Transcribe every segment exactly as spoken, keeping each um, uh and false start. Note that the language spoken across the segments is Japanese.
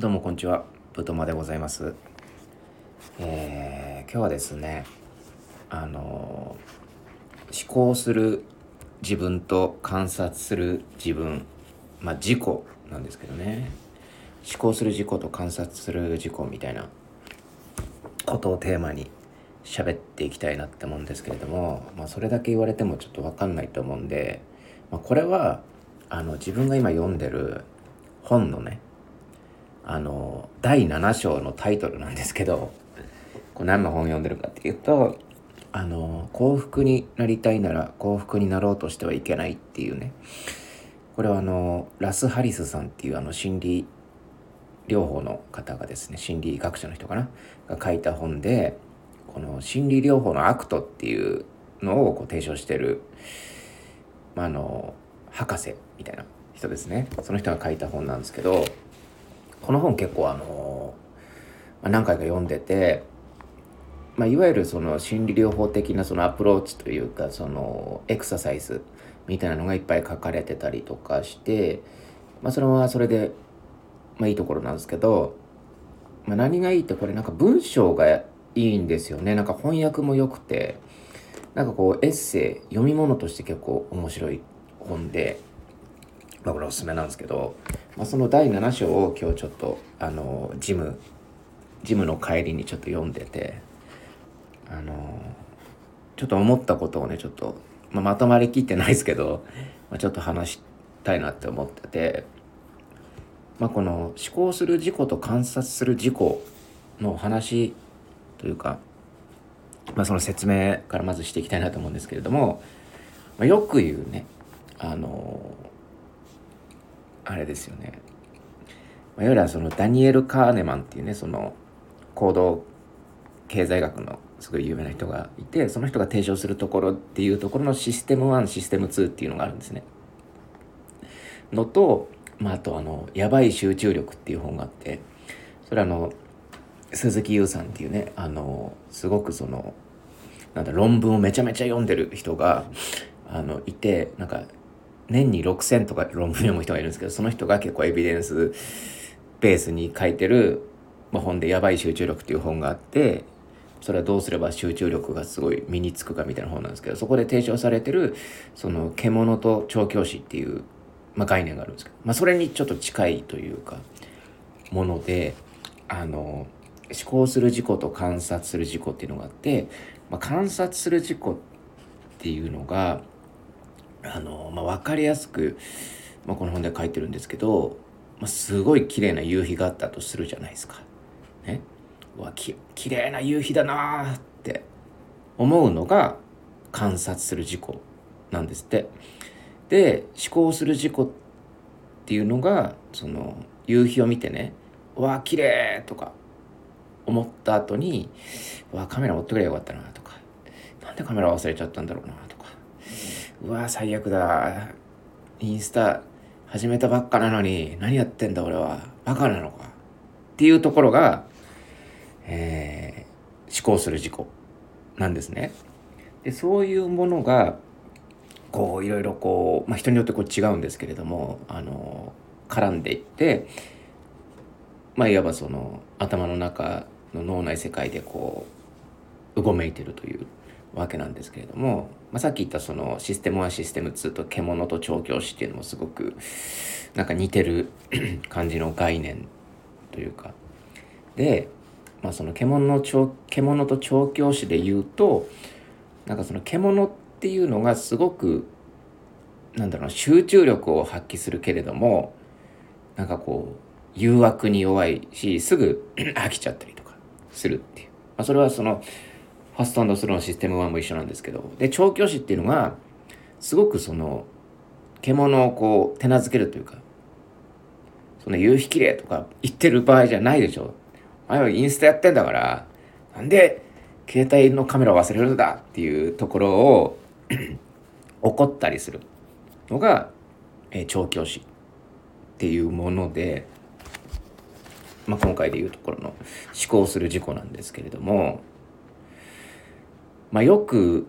どうもこんにちは、ぶとまでございます。えー、今日はですね、あのー、思考する自分と観察する自分、まあ自己なんですけどね、思考する自己と観察する自己みたいなことをテーマに喋っていきたいなって思うんですけれども、まあ、それだけ言われてもちょっと分かんないと思うんで、まあ、これはあの自分が今読んでる本のね、あのだいなな章のタイトルなんですけど、これ何の本読んでるかっていうと、あの幸福になりたいなら幸福になろうとしてはいけないっていうね、これはあのラス・ハリスさんっていうあの心理療法の方がですね、心理学者の人かなが書いた本で、この心理療法のアクトっていうのをこう提唱してる、まあ、あの博士みたいな人ですね、その人が書いた本なんですけど、この本結構あの、まあ、何回か読んでて、まあ、いわゆるその心理療法的なそのアプローチというか、そのエクササイズみたいなのがいっぱい書かれてたりとかして、まあ、それはそれで、まあ、いいところなんですけど、まあ、何がいいってこれなんか文章がいいんですよね。なんか翻訳も良くて、なんかこうエッセイ、読み物として結構面白い本で、まあ、これおすすめなんですけど、まあ、そのだいなな章を今日ちょっとあのジムジムの帰りにちょっと読んでて、あのちょっと思ったことをね、ちょっと、まあ、まとまりきってないですけど、まあ、ちょっと話したいなって思ってて、まあ、この思考する自己と観察する自己の話というか、まあ、その説明からまずしていきたいなと思うんですけれども、まあ、よく言うね、あのあれですよね、いわゆるそのダニエル・カーネマンっていうね、その行動経済学のすごい有名な人がいて、その人が提唱するところっていうところのシステムワン、システムツーっていうのがあるんですねのと、まあ、あとあのやばい集中力っていう本があって、それはあの鈴木優さんっていうね、あのすごくそのなんだ論文をめちゃめちゃ読んでる人があのいて、なんか年にろくせんとか論文読む人がいるんですけど、その人が結構エビデンスベースに書いてる、まあ、本でやばい集中力っていう本があって、それはどうすれば集中力がすごい身につくかみたいな本なんですけど、そこで提唱されてるその獣と調教師っていう、まあ、概念があるんですけど、まあ、それにちょっと近いというかもので、あの思考する自己と観察する自己っていうのがあって、まあ、観察する自己っていうのがあのまあ、分かりやすく、まあ、この本で書いてるんですけど、まあ、すごい綺麗な夕日があったとするじゃないですか、ね、うわき綺麗な夕日だなって思うのが観察する自己なんですって。で、思考する自己っていうのがその夕日を見てね、うわ綺麗とか思った後に、うわカメラ持ってくればよかったなとか、なんでカメラ忘れちゃったんだろうなとか、うわ最悪だ、インスタ始めたばっかなのに何やってんだ俺は、バカなのかっていうところが、えー、思考する自己なんですね。で、そういうものがこういろいろこう、まあ、人によってこう違うんですけれども、あの絡んでいって、まあ、いわばその頭の中の脳内世界でこううごめいてるというわけなんですけれども、まあ、さっき言ったそのシステムワン、システムツーと獣と調教師っていうのもすごくなんか似てる感じの概念というかで、まあ、その獣の調、獣と調教師で言うと、なんかその獣っていうのがすごくなんだろう、集中力を発揮するけれども、なんかこう誘惑に弱いし、すぐ飽きちゃったりとかするっていう、まあ、それはそのファスト&スローのシステムワンも一緒なんですけど、で調教師っていうのがすごくその獣をこう手なずけるというか、その夕日綺麗とか言ってる場合じゃないでしょ、お前はインスタやってんだから、なんで携帯のカメラ忘れるんだっていうところを怒ったりするのが、えー、調教師っていうもので、まあ、今回でいうところの思考する自己なんですけれども、まあ、よく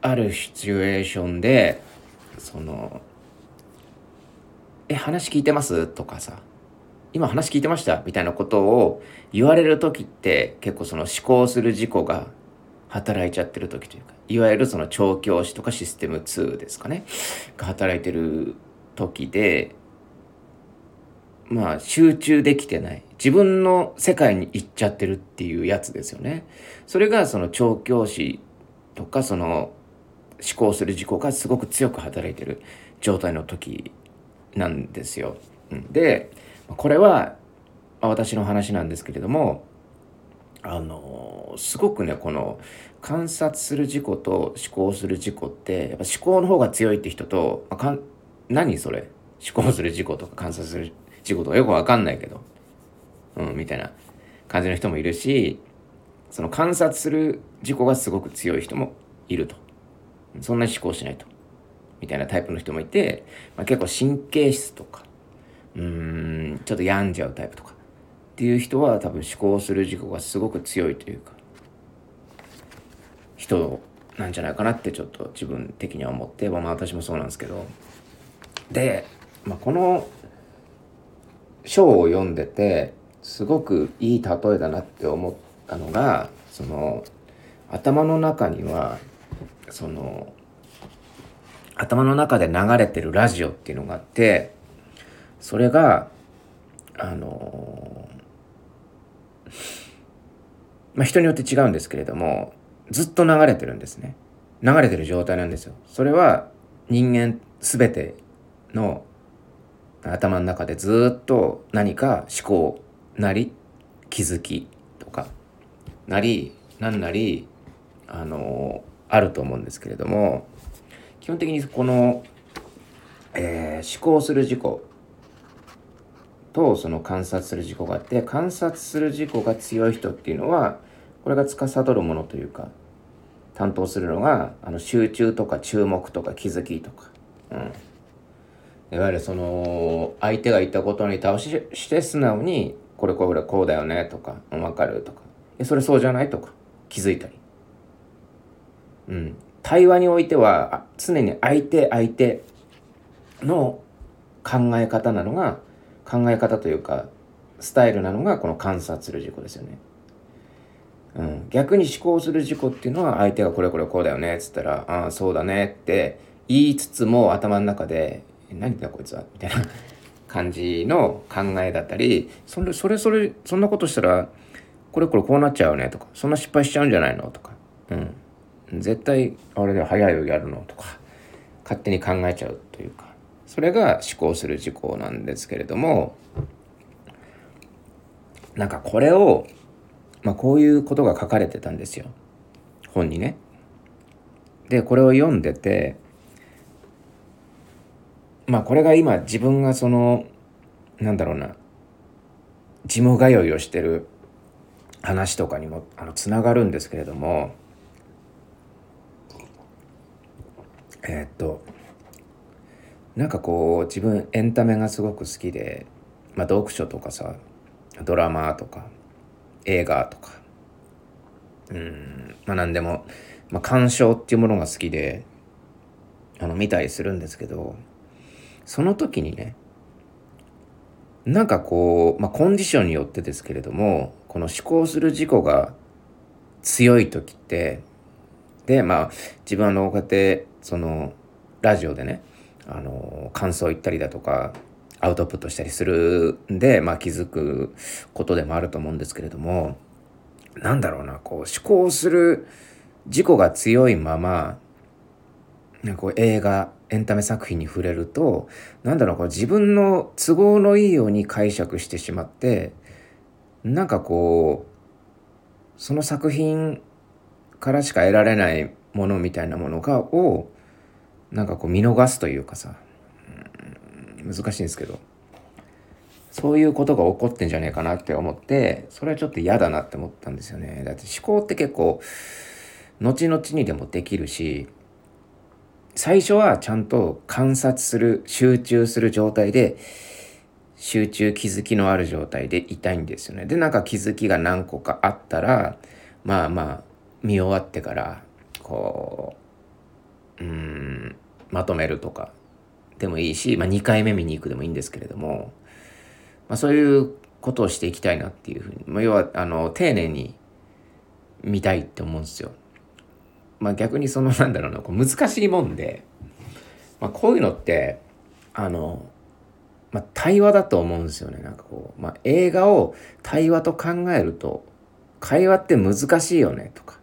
あるシチュエーションで、そのえ話聞いてますとかさ、今話聞いてましたみたいなことを言われる時って、結構その思考する事故が働いちゃってる時というか、いわゆるその調教師とかシステムツーですかねが働いてる時で、まあ集中できてない、自分の世界に行っちゃってるっていうやつですよね。それがその調教師とかその思考する自己がすごく強く働いてる状態の時なんですよ。で、これは私の話なんですけれども、あのすごくね、この観察する自己と思考する自己って、やっぱ思考の方が強いって人と、まあ、かん何それ思考する自己とか観察する自己とかよくわかんないけど、うん、みたいな感じの人もいるし、その観察する自己がすごく強い人もいると、そんなに思考しないとみたいなタイプの人もいて、まあ、結構神経質とか、うーんちょっと病んじゃうタイプとかっていう人は、多分思考する自己がすごく強いというか人なんじゃないかなってちょっと自分的には思って、まあ、私もそうなんですけど。で、まあ、この章を読んでてすごくいい例えだなって思ったのが、その頭の中にはその頭の中で流れてるラジオっていうのがあって、それがあのまあ人によって違うんですけれども、ずっと流れてるんですね。流れてる状態なんですよ。それは人間すべての頭の中でずっと何か思考なり気づきとかなり何なりあのあると思うんですけれども、基本的にこの、えー、思考する自己とその観察する自己があって、観察する自己が強い人っていうのは、これが司るものというか担当するのが、あの集中とか注目とか気づきとか、うんいわゆるその相手が言ったことに対して素直にこれこれこうだよねとか分かるとか、えそれそうじゃないとか気づいたり、うん、対話においては常に相手相手の考え方なのが考え方というかスタイルなのがこの観察する自己ですよね、うん、逆に思考する自己っていうのは、相手がこれこれこうだよねっつったら、ああそうだねって言いつつも頭の中で何だこいつはみたいな感じの考えだったり、それそれそれそんなことしたらこれこれこうなっちゃうよねとか、そんな失敗しちゃうんじゃないのとか、うん、絶対あれで早いよやるのとか勝手に考えちゃうというか、それが思考する自己なんですけれども、なんかこれを、まあ、こういうことが書かれてたんですよ、本にね。でこれを読んでて、まあこれが今自分がそのなんだろうなジム通いをしてる話とかにもあのつながるんですけれども、えっとなんかこう自分エンタメがすごく好きで、まあ読書とかさ、ドラマとか映画とか、うーんまあ何でも、まあ、鑑賞っていうものが好きであの見たりするんですけど。その時にね、なんかこう、まあ、コンディションによってですけれども、この思考する自己が強い時って、で、まあ、自分の家庭、その、ラジオでね、あの、感想言ったりだとか、アウトプットしたりするんで、まあ、気づくことでもあると思うんですけれども、なんだろうな、こう、思考する自己が強いまま、なんかこう映画エンタメ作品に触れると、なんだろうこう自分の都合のいいように解釈してしまって、なんかこうその作品からしか得られないものみたいなものがをなんかこう見逃すというかさ、難しいんですけど、そういうことが起こってんじゃねえかなって思って、それはちょっと嫌だなって思ったんですよね。だって思考って結構後々にでもできるし、最初はちゃんと観察する集中する状態で、集中気づきのある状態でいたいんですよね。でなんか気づきが何個かあったら、まあまあ見終わってからこううーんまとめるとかでもいいし、まあにかいめ見に行くでもいいんですけれども、まあ、そういうことをしていきたいなっていうふうに、まあ、要はあの丁寧に見たいって思うんですよ。まあ、逆にそのなんだろうなこう難しいもんで、まあ、こういうのってあの、まあ、対話だと思うんですよね。なんかこう、まあ、映画を対話と考えると会話って難しいよねとか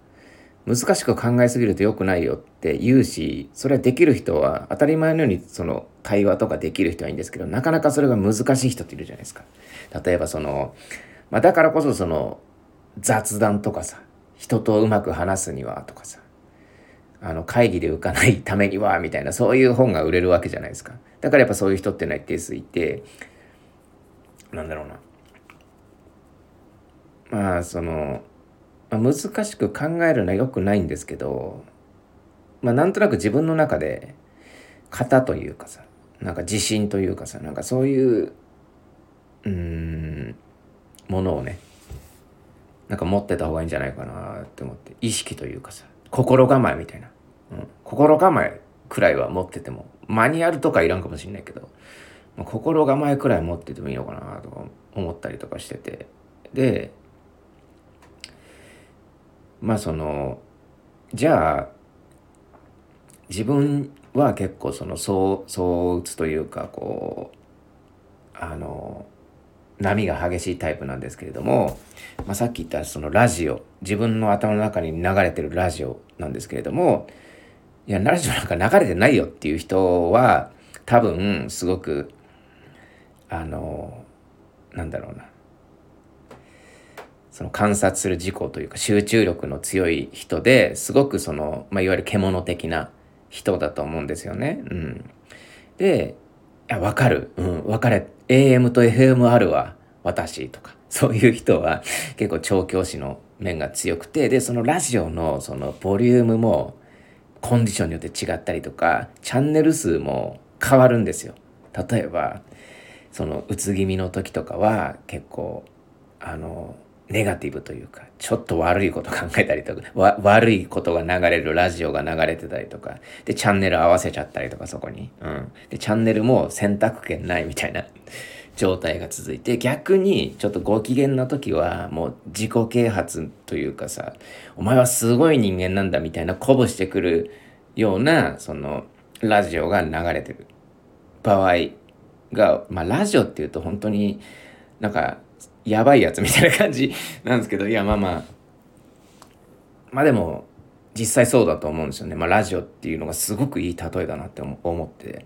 難しく考えすぎると良くないよって言うし、それはできる人は当たり前のようにその対話とかできる人はいいんですけど、なかなかそれが難しい人っているじゃないですか。例えばその、まあ、だからこそその雑談とかさ、人とうまく話すにはとかさ、あの会議で浮かないためにはみたいな、そういう本が売れるわけじゃないですか。だからやっぱそういう人って一定数いて、なんだろうな、まあその難しく考えるのは良くないんですけど、まあ、なんとなく自分の中で型というかさ、なんか自信というかさ、なんかそういううーんものをね、なんか持ってた方がいいんじゃないかなって思って、意識というかさ、心構えみたいな、うん、心構えくらいは持ってても、マニュアルとかいらんかもしれないけど、まあ、心構えくらい持っててもいいのかなとか思ったりとかしてて、でまあそのじゃあ自分は結構そのそうそう打つというか、こうあの波が激しいタイプなんですけれども、まあ、さっき言ったそのラジオ、自分の頭の中に流れてるラジオなんですけれども、いやラジオなんか流れてないよっていう人は多分すごくあのなんだろうな、その観察する自己というか集中力の強い人で、すごくその、まあ、いわゆる獣的な人だと思うんですよね。うん、で、いや分かる、うん、分かれ エーエム と エフエム あるわ私とか、そういう人は結構調教師の面が強くて、でそのラジオのそのボリュームもコンディションによって違ったりとか、チャンネル数も変わるんですよ。例えばそのうつ気味の時とかは結構あのネガティブというか、ちょっと悪いこと考えたりとか、わ悪いことが流れるラジオが流れてたりとかで、チャンネル合わせちゃったりとか、そこに、うん、でチャンネルも選択権ないみたいな状態が続いて、逆にちょっとご機嫌な時はもう自己啓発というかさ、お前はすごい人間なんだみたいな鼓舞してくるようなそのラジオが流れてる場合が、まあラジオっていうと本当になんかやばいやつみたいな感じなんですけど、いやまあまあまあでも実際そうだと思うんですよね。まあラジオっていうのがすごくいい例えだなって思って、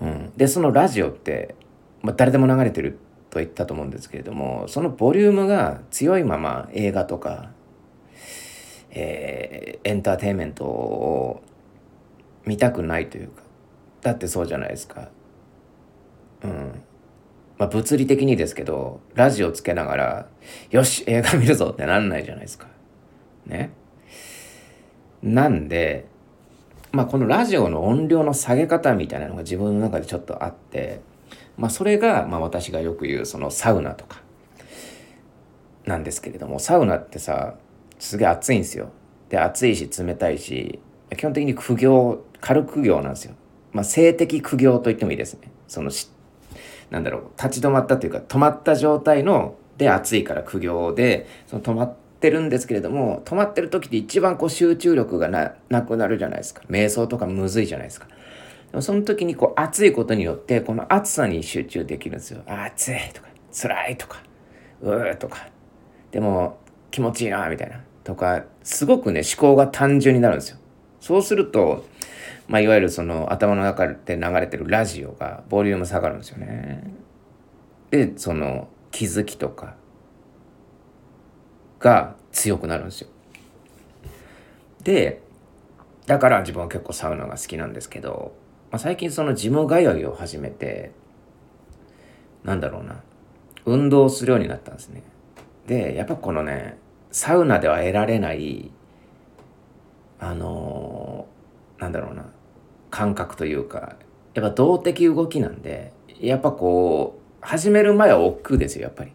うん、でそのラジオって、まあ、誰でも流れてると言ったと思うんですけれども、そのボリュームが強いまま映画とか、えー、エンターテインメントを見たくないというか、だってそうじゃないですか。うんまあ、物理的にですけど、ラジオつけながらよし映画見るぞってなんないじゃないですかね。なんでまあこのラジオの音量の下げ方みたいなのが自分の中でちょっとあって、まあそれがまあ私がよく言うそのサウナとかなんですけれども、サウナってさすげえ暑いんですよ。で暑いし冷たいし、基本的に苦行、軽苦行なんですよ。まあ性的苦行と言ってもいいですね。そのしなんだろう立ち止まったというか止まった状態ので暑いから苦行で、その止まってるんですけれども、止まってる時って一番こう集中力が な, なくなるじゃないですか。瞑想とかむずいじゃないですか。でもその時にこう暑いことによってこの暑さに集中できるんですよ。暑いとか辛いとかうーとか、でも気持ちいいなみたいなとか、すごくね思考が単純になるんですよ。そうするとまあ、いわゆるその頭の中で流れてるラジオがボリューム下がるんですよね。でその気づきとかが強くなるんですよ。でだから自分は結構サウナが好きなんですけど、まあ、最近そのジム通いを始めて、なんだろうな運動をするようになったんですね。でやっぱこのねサウナでは得られないあのーなんだろうな感覚というか、やっぱ動的動きなんで、やっぱこう始める前は億劫ですよやっぱり、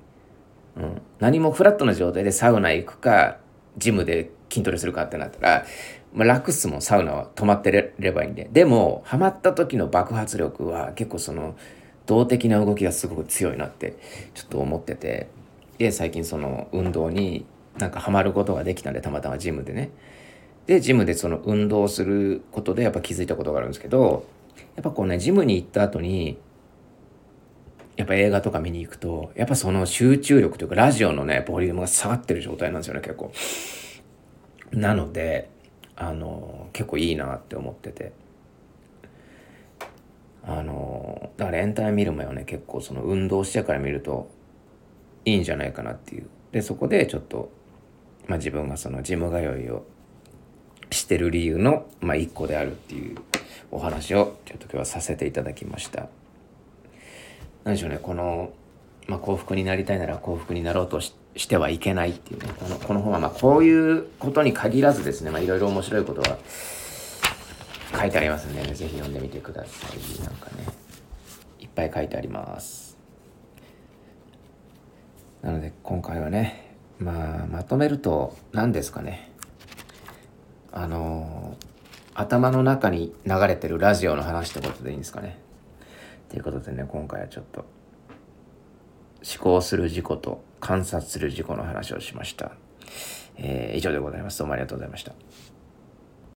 うん、何もフラットな状態でサウナ行くかジムで筋トレするかってなったら、まあ、楽っすもんサウナは止まってればいいんで。でもハマった時の爆発力は結構その動的な動きがすごく強いなってちょっと思ってて、で最近その運動になんかハマることができたんで、たまたまジムでね、でジムでその運動することでやっぱ気づいたことがあるんですけど、やっぱこうね、ジムに行った後にやっぱ映画とか見に行くと、やっぱその集中力というかラジオのねボリュームが下がってる状態なんですよね、結構。なのであの結構いいなって思ってて、あのだからエンタメ見る前はね、結構その運動してから見るといいんじゃないかなっていう。でそこでちょっと、まあ、自分がそのジム通いをしてる理由の、まあ、一個であるっていうお話をちょっと今日はさせていただきました。なんでしょうね、この、まあ、幸福になりたいなら幸福になろうと し, してはいけないっていうね、この、この本はまあこういうことに限らずですね、いろいろ面白いことは書いてありますので、ぜひ読んでみてください。なんかね、いっぱい書いてあります。なので今回はね、まあ、まとめると何ですかね、あの頭の中に流れてるラジオの話ってことでいいんですかね。ということでね、今回はちょっと思考する自己と観察する自己の話をしました。えー、以上でございます。どうもありがとうございました。